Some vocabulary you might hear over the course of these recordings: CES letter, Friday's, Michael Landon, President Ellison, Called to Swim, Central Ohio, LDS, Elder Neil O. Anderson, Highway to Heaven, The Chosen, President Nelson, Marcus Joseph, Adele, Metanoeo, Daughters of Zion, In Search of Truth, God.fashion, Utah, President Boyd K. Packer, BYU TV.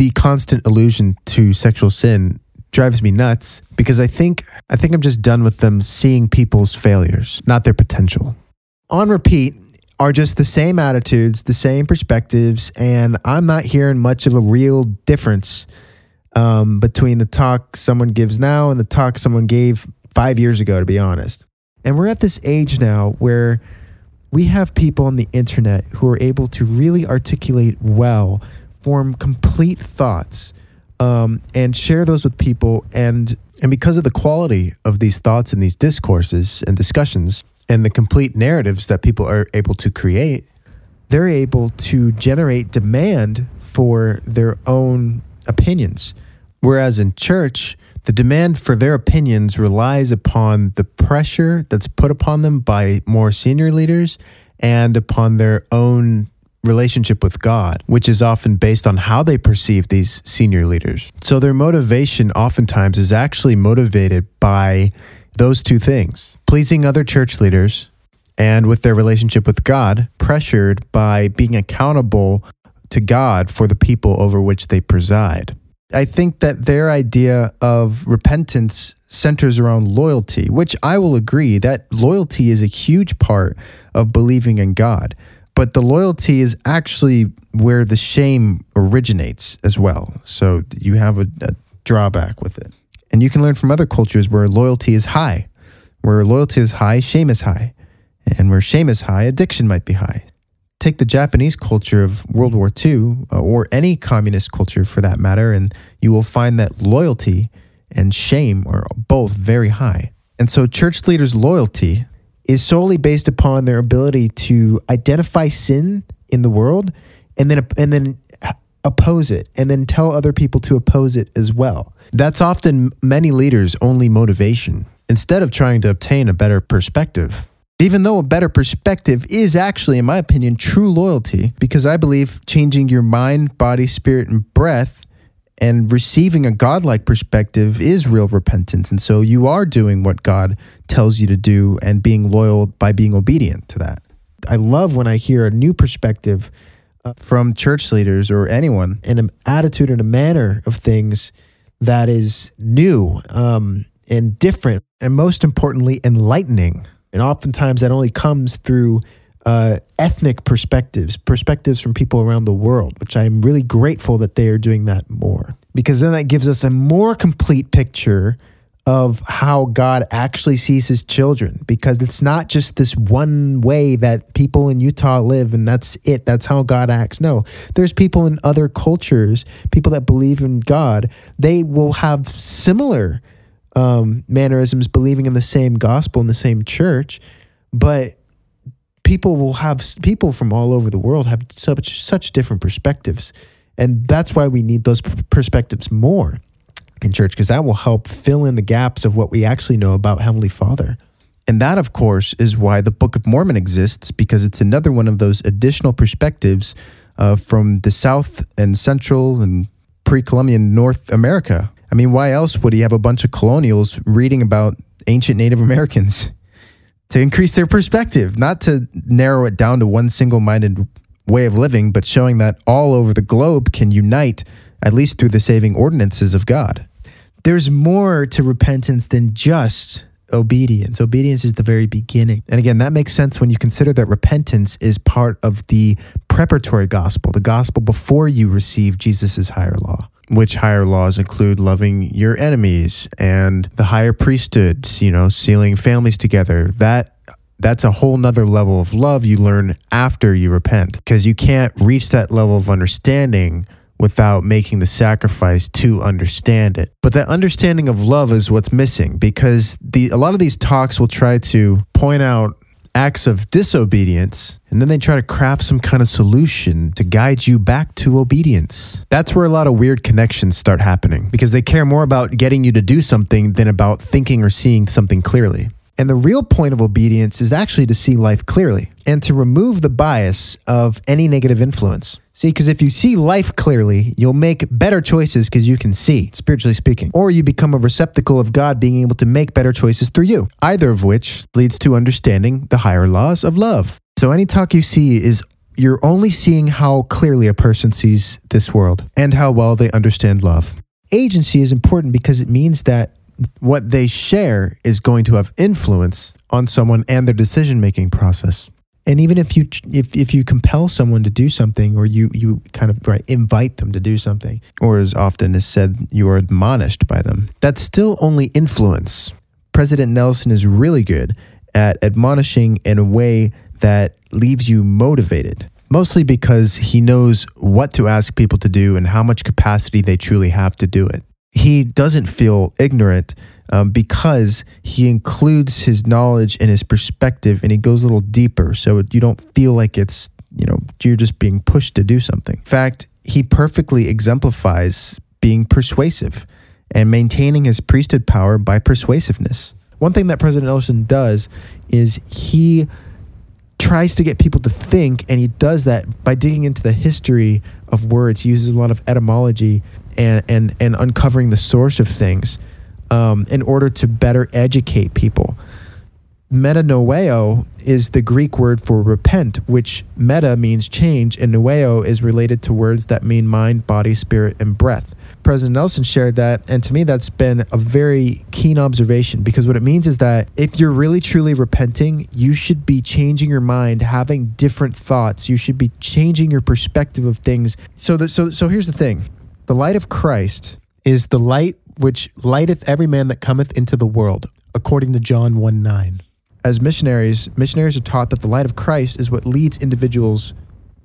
the constant allusion to sexual sin drives me nuts because I think I'm just done with them seeing people's failures, not their potential. On repeat are just the same attitudes, the same perspectives, and I'm not hearing much of a real difference between the talk someone gives now and the talk someone gave 5 years ago, to be honest. And we're at this age now where we have people on the internet who are able to really articulate well, form complete thoughts, and share those with people. And because of the quality of these thoughts and these discourses and discussions and the complete narratives that people are able to create, they're able to generate demand for their own opinions. Whereas in church, the demand for their opinions relies upon the pressure that's put upon them by more senior leaders and upon their own relationship with God, which is often based on how they perceive these senior leaders. So their motivation oftentimes is actually motivated by those two things: pleasing other church leaders and with their relationship with God, pressured by being accountable to God for the people over which they preside. I think that their idea of repentance centers around loyalty, which I will agree that loyalty is a huge part of believing in God. But the loyalty is actually where the shame originates as well. So you have a drawback with it. And you can learn from other cultures where loyalty is high. Where loyalty is high, shame is high. And where shame is high, addiction might be high. Take the Japanese culture of World War II, or any communist culture for that matter, and you will find that loyalty and shame are both very high. And so church leaders' loyalty is solely based upon their ability to identify sin in the world and then oppose it, and then tell other people to oppose it as well. That's often many leaders' only motivation, instead of trying to obtain a better perspective. Even though a better perspective is actually, in my opinion, true loyalty, because I believe changing your mind, body, spirit, and breath and receiving a godlike perspective is real repentance. And so you are doing what God tells you to do and being loyal by being obedient to that. I love when I hear a new perspective from church leaders or anyone, and an attitude and a manner of things that is new and different, and most importantly, enlightening. And oftentimes that only comes through ethnic perspectives from people around the world, which I'm really grateful that they are doing that more. Because then that gives us a more complete picture of how God actually sees his children. Because it's not just this one way that people in Utah live and that's it. That's how God acts. No, there's people in other cultures, people that believe in God, they will have similar mannerisms, believing in the same gospel in the same church, but people from all over the world have such different perspectives, and that's why we need those perspectives more in church, because that will help fill in the gaps of what we actually know about Heavenly Father. And that, of course, is why the Book of Mormon exists, because it's another one of those additional perspectives from the South and Central and pre-Columbian North America. I mean, why else would he have a bunch of colonials reading about ancient Native Americans? To increase their perspective, not to narrow it down to one single-minded way of living, but showing that all over the globe can unite, at least through the saving ordinances of God. There's more to repentance than just obedience. Obedience is the very beginning. And again, that makes sense when you consider that repentance is part of the preparatory gospel, the gospel before you receive Jesus's higher law. Which higher laws include loving your enemies and the higher priesthood, sealing families together. That's a whole nother level of love you learn after you repent, because you can't reach that level of understanding without making the sacrifice to understand it. But that understanding of love is what's missing, because a lot of these talks will try to point out acts of disobedience, and then they try to craft some kind of solution to guide you back to obedience. That's where a lot of weird connections start happening, because they care more about getting you to do something than about thinking or seeing something clearly. And the real point of obedience is actually to see life clearly and to remove the bias of any negative influence. See, because if you see life clearly, you'll make better choices because you can see, spiritually speaking. Or you become a receptacle of God being able to make better choices through you, either of which leads to understanding the higher laws of love. So any talk you see is you're only seeing how clearly a person sees this world and how well they understand love. Agency is important because it means that what they share is going to have influence on someone and their decision-making process. And even if you compel someone to do something, or you kind of invite them to do something, or as often is said, you are admonished by them, that's still only influence. President Nelson is really good at admonishing in a way that leaves you motivated, mostly because he knows what to ask people to do and how much capacity they truly have to do it. He doesn't feel ignorant because he includes his knowledge and his perspective, and he goes a little deeper, so you don't feel like it's, you're just being pushed to do something. In fact, he perfectly exemplifies being persuasive and maintaining his priesthood power by persuasiveness. One thing that President Ellison does is he tries to get people to think, and he does that by digging into the history of words. He uses a lot of etymology and uncovering the source of things in order to better educate people. Metanoeo is the Greek word for repent, which meta means change, and noeo is related to words that mean mind, body, spirit, and breath. President Nelson shared that, and to me that's been a very keen observation, because what it means is that if you're really truly repenting, you should be changing your mind, having different thoughts. You should be changing your perspective of things. So here's the thing. The light of Christ is the light which lighteth every man that cometh into the world, according to John 1:9. As missionaries are taught that the light of Christ is what leads individuals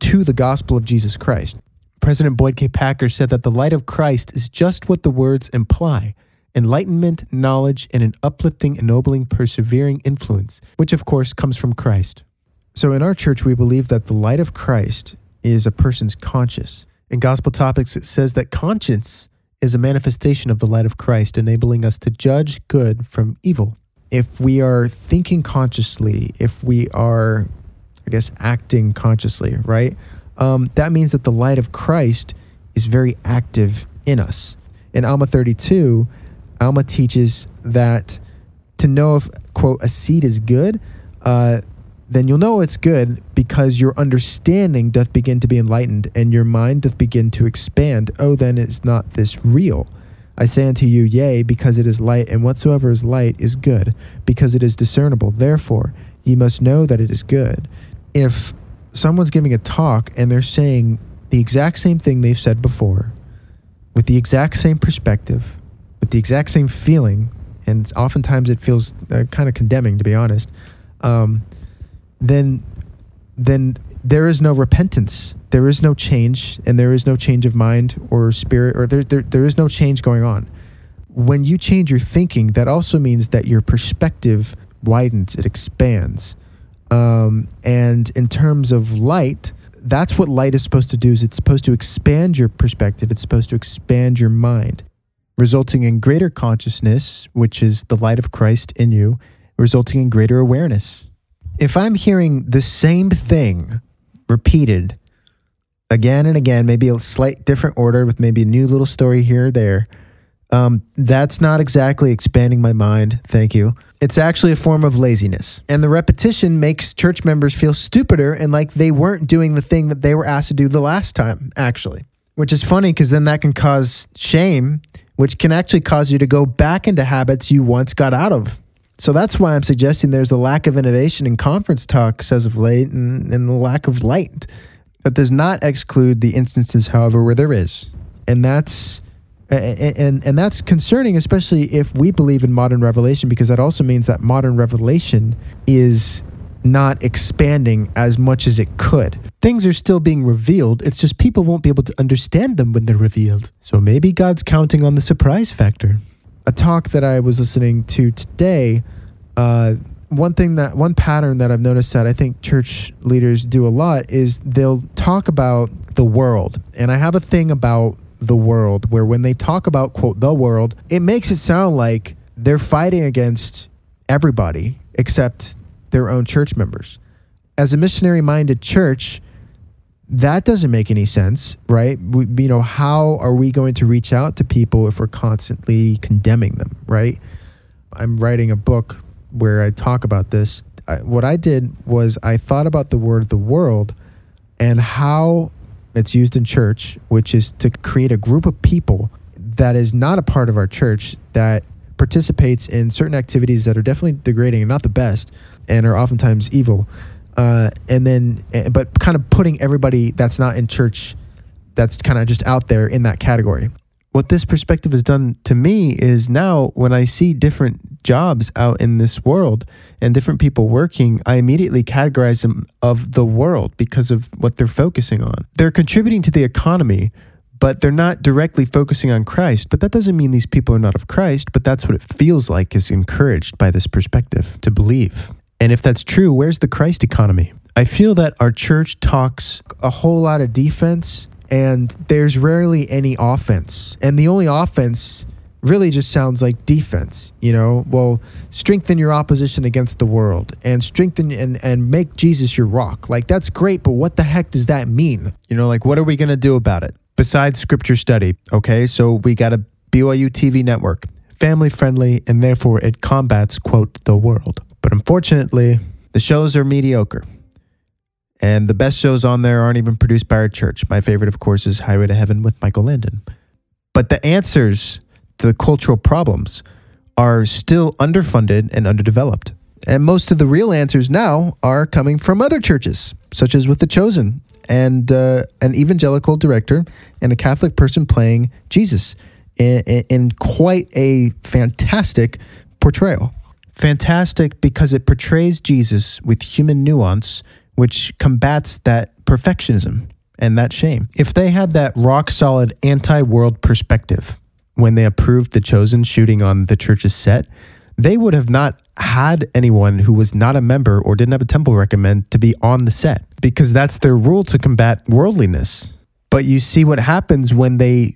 to the gospel of Jesus Christ. President Boyd K. Packer said that the light of Christ is just what the words imply: enlightenment, knowledge, and an uplifting, ennobling, persevering influence, which of course comes from Christ. So in our church, we believe that the light of Christ is a person's conscience. In Gospel Topics, it says that conscience is a manifestation of the light of Christ, enabling us to judge good from evil. If we are thinking consciously, if we are, acting consciously, right? That means that the light of Christ is very active in us. In Alma 32, Alma teaches that to know if, quote, a seed is good, then you'll know it's good because your understanding doth begin to be enlightened and your mind doth begin to expand. Oh, then is not this real? I say unto you, yea, because it is light, and whatsoever is light is good, because it is discernible. Therefore, ye must know that it is good. If someone's giving a talk and they're saying the exact same thing they've said before, with the exact same perspective, with the exact same feeling, and oftentimes it feels kind of condemning, to be honest, then there is no repentance, there is no change, and there is no change of mind or spirit, or there is no change going on. When you change your thinking, that also means that your perspective widens, it expands. And in terms of light, that's what light is supposed to do. Is it's supposed to expand your perspective. It's supposed to expand your mind, resulting in greater consciousness, which is the light of Christ in you, resulting in greater awareness. If I'm hearing the same thing repeated again and again, maybe a slight different order with maybe a new little story here or there, that's not exactly expanding my mind. Thank you. It's actually a form of laziness. And the repetition makes church members feel stupider and like they weren't doing the thing that they were asked to do the last time, actually. Which is funny, because then that can cause shame, which can actually cause you to go back into habits you once got out of. So that's why I'm suggesting there's a lack of innovation in conference talks as of late, and the lack of light. That does not exclude the instances, however, where there is. And that's concerning, especially if we believe in modern revelation, because that also means that modern revelation is not expanding as much as it could. Things are still being revealed. It's just people won't be able to understand them when they're revealed. So maybe God's counting on the surprise factor. A talk that I was listening to today, one pattern that I've noticed that I think church leaders do a lot is they'll talk about the world. And I have a thing about the world, where when they talk about, quote, the world, it makes it sound like they're fighting against everybody except their own church members. As a missionary-minded church, that doesn't make any sense, right? How are we going to reach out to people if we're constantly condemning them, right? I'm writing a book where I talk about this. What I did was I thought about the word the world and how it's used in church, which is to create a group of people that is not a part of our church that participates in certain activities that are definitely degrading and not the best and are oftentimes evil. But kind of putting everybody that's not in church, that's kind of just out there in that category. What this perspective has done to me is now when I see different jobs out in this world and different people working, I immediately categorize them of the world because of what they're focusing on. They're contributing to the economy, but they're not directly focusing on Christ. But that doesn't mean these people are not of Christ, but that's what it feels like is encouraged by this perspective to believe. And if that's true, where's the Christ economy? I feel that our church talks a whole lot of defense and there's rarely any offense. And the only offense really just sounds like defense, you know? Well, strengthen your opposition against the world and strengthen and make Jesus your rock. Like, that's great, but what the heck does that mean? You know, like, what are we going to do about it? Besides scripture study, okay? So we got a BYU TV network, family-friendly, and therefore it combats, quote, the world. But unfortunately, the shows are mediocre. And the best shows on there aren't even produced by our church. My favorite, of course, is Highway to Heaven with Michael Landon. But the answers to the cultural problems are still underfunded and underdeveloped. And most of the real answers now are coming from other churches, such as with The Chosen, and an evangelical director and a Catholic person playing Jesus in quite a fantastic portrayal. Fantastic because it portrays Jesus with human nuance, which combats that perfectionism and that shame. If they had that rock-solid anti-world perspective when they approved The Chosen shooting on the church's set, they would have not had anyone who was not a member or didn't have a temple recommend to be on the set, because that's their rule to combat worldliness. But you see what happens when they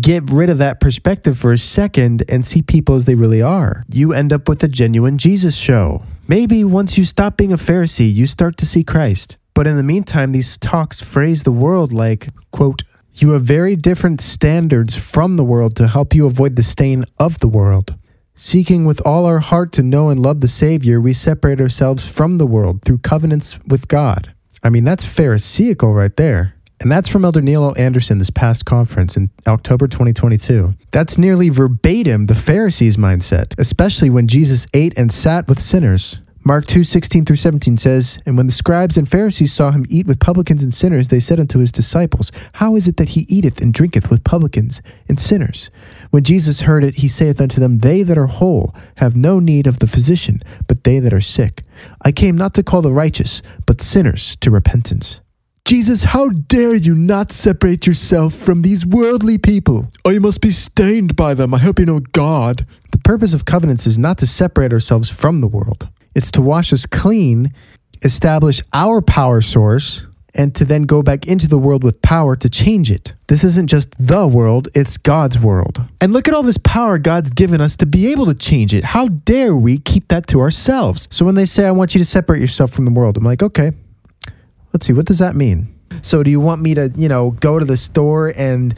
get rid of that perspective for a second and see people as they really are. You end up with a genuine Jesus show. Maybe once you stop being a Pharisee, you start to see Christ. But in the meantime, these talks phrase the world like, quote, you have very different standards from the world to help you avoid the stain of the world. Seeking with all our heart to know and love the Savior, we separate ourselves from the world through covenants with God. I mean, that's Pharisaical right there. And that's from Elder Neil O. Anderson, this past conference in October 2022. That's nearly verbatim the Pharisees' mindset, especially when Jesus ate and sat with sinners. Mark 2:16-17 says, and when the scribes and Pharisees saw him eat with publicans and sinners, they said unto his disciples, how is it that he eateth and drinketh with publicans and sinners? When Jesus heard it, he saith unto them, they that are whole have no need of the physician, but they that are sick. I came not to call the righteous, but sinners to repentance. Jesus, how dare you not separate yourself from these worldly people? Oh, you must be stained by them. I hope you know God. The purpose of covenants is not to separate ourselves from the world. It's to wash us clean, establish our power source, and to then go back into the world with power to change it. This isn't just the world, it's God's world. And look at all this power God's given us to be able to change it. How dare we keep that to ourselves? So when they say, I want you to separate yourself from the world, I'm like, okay. Let's see, what does that mean? So do you want me to, you know, go to the store and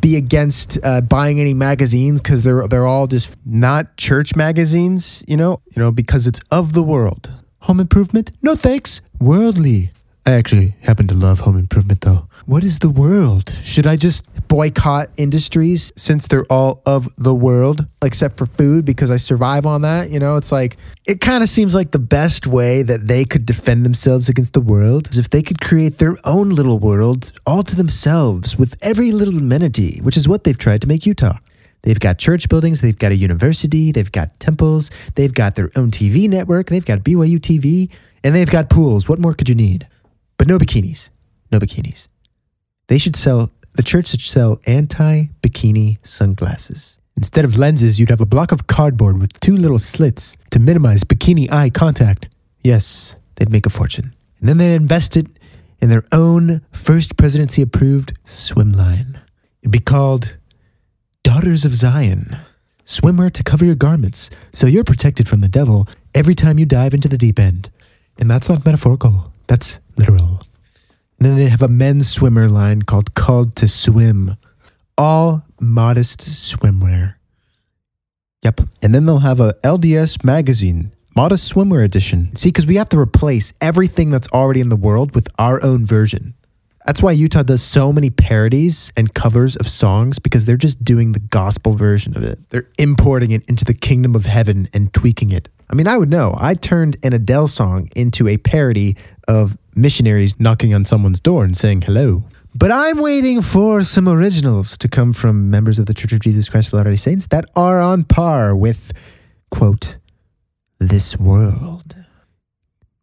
be against buying any magazines because they're all just not church magazines, you know, because it's of the world. Home Improvement? No thanks. Worldly. I actually happen to love Home Improvement though. What is the world? Should I just boycott industries since they're all of the world, except for food because I survive on that? You know, it's like, it kind of seems like the best way that they could defend themselves against the world is if they could create their own little world all to themselves with every little amenity, which is what they've tried to make Utah. They've got church buildings, they've got a university, they've got temples, they've got their own TV network, they've got BYU TV, and they've got pools. What more could you need? But no bikinis. No bikinis. They should sell, the church should sell anti-bikini sunglasses. Instead of lenses, you'd have a block of cardboard with two little slits to minimize bikini eye contact. Yes, they'd make a fortune. And then they'd invest it in their own First Presidency approved swim line. It'd be called Daughters of Zion. Swimwear to cover your garments so you're protected from the devil every time you dive into the deep end. And that's not metaphorical. That's literal. And then they have a men's swimmer line called Called to Swim. All modest swimwear. Yep. And then they'll have a LDS magazine Modest swimwear edition. See, because we have to replace everything that's already in the world with our own version. That's why Utah does so many parodies and covers of songs, because they're just doing the gospel version of it. They're importing it into the kingdom of heaven and tweaking it. I mean, I would know. I turned an Adele song into a parody of missionaries knocking on someone's door and saying hello. But I'm waiting for some originals to come from members of the Church of Jesus Christ of Latter-day Saints that are on par with, quote, this world.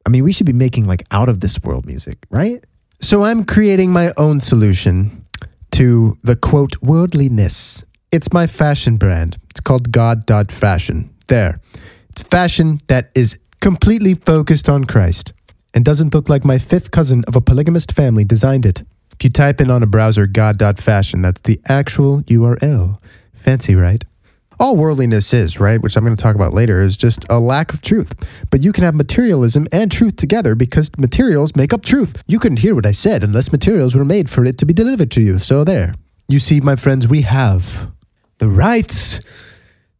I mean, we should be making like out of this world music, right? So I'm creating my own solution to the, quote, worldliness. It's my fashion brand. It's called God.fashion. There. It's fashion that is completely focused on Christ and doesn't look like my fifth cousin of a polygamist family designed it. If you type in on a browser God.fashion, that's the actual URL. Fancy, right? All worldliness is, right, which I'm going to talk about later, is just a lack of truth. But you can have materialism and truth together because materials make up truth. You couldn't hear what I said unless materials were made for it to be delivered to you. So there. You see, my friends, we have the rights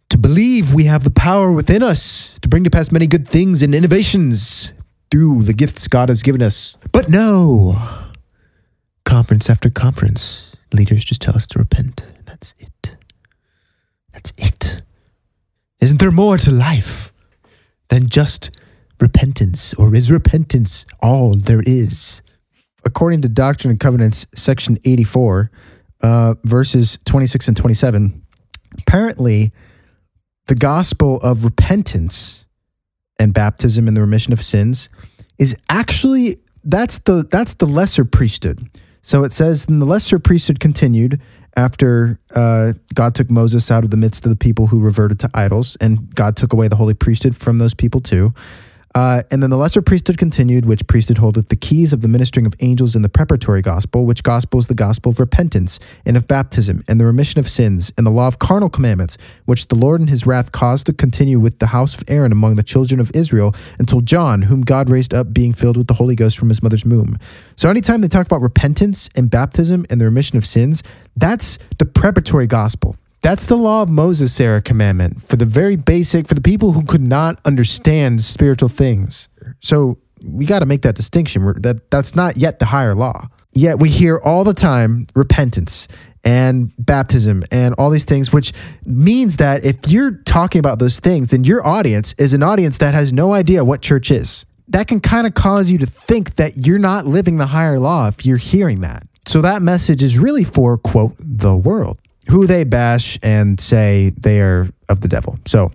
to believe we have the power within us to bring to pass many good things and innovations through the gifts God has given us. But no. Conference after conference, leaders just tell us to repent. That's it. That's it. Isn't there more to life than just repentance? Or is repentance all there is? According to Doctrine and Covenants, section 84, verses 26 and 27, apparently the gospel of repentance and baptism and the remission of sins is actually, that's the lesser priesthood. So it says, then the lesser priesthood continued after God took Moses out of the midst of the people who reverted to idols, and God took away the holy priesthood from those people too. And then the lesser priesthood continued, which priesthood holdeth the keys of the ministering of angels in the preparatory gospel, which gospel is the gospel of repentance and of baptism and the remission of sins and the law of carnal commandments, which the Lord in his wrath caused to continue with the house of Aaron among the children of Israel until John, whom God raised up, being filled with the Holy Ghost from his mother's womb. So anytime they talk about repentance and baptism and the remission of sins, that's the preparatory gospel. That's the law of Moses, Sarah commandment, for the very basic, for the people who could not understand spiritual things. So we got to make that distinction. That's not yet the higher law. Yet we hear all the time repentance and baptism and all these things, which means that if you're talking about those things, then your audience is an audience that has no idea what church is. That can kind of cause you to think that you're not living the higher law if you're hearing that. So that message is really for, quote, the world, who they bash and say they are of the devil. So,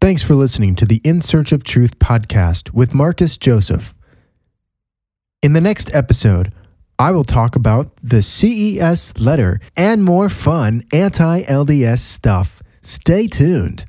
thanks for listening to the In Search of Truth podcast with Marcus Joseph. In the next episode, I will talk about the CES letter and more fun anti-LDS stuff. Stay tuned.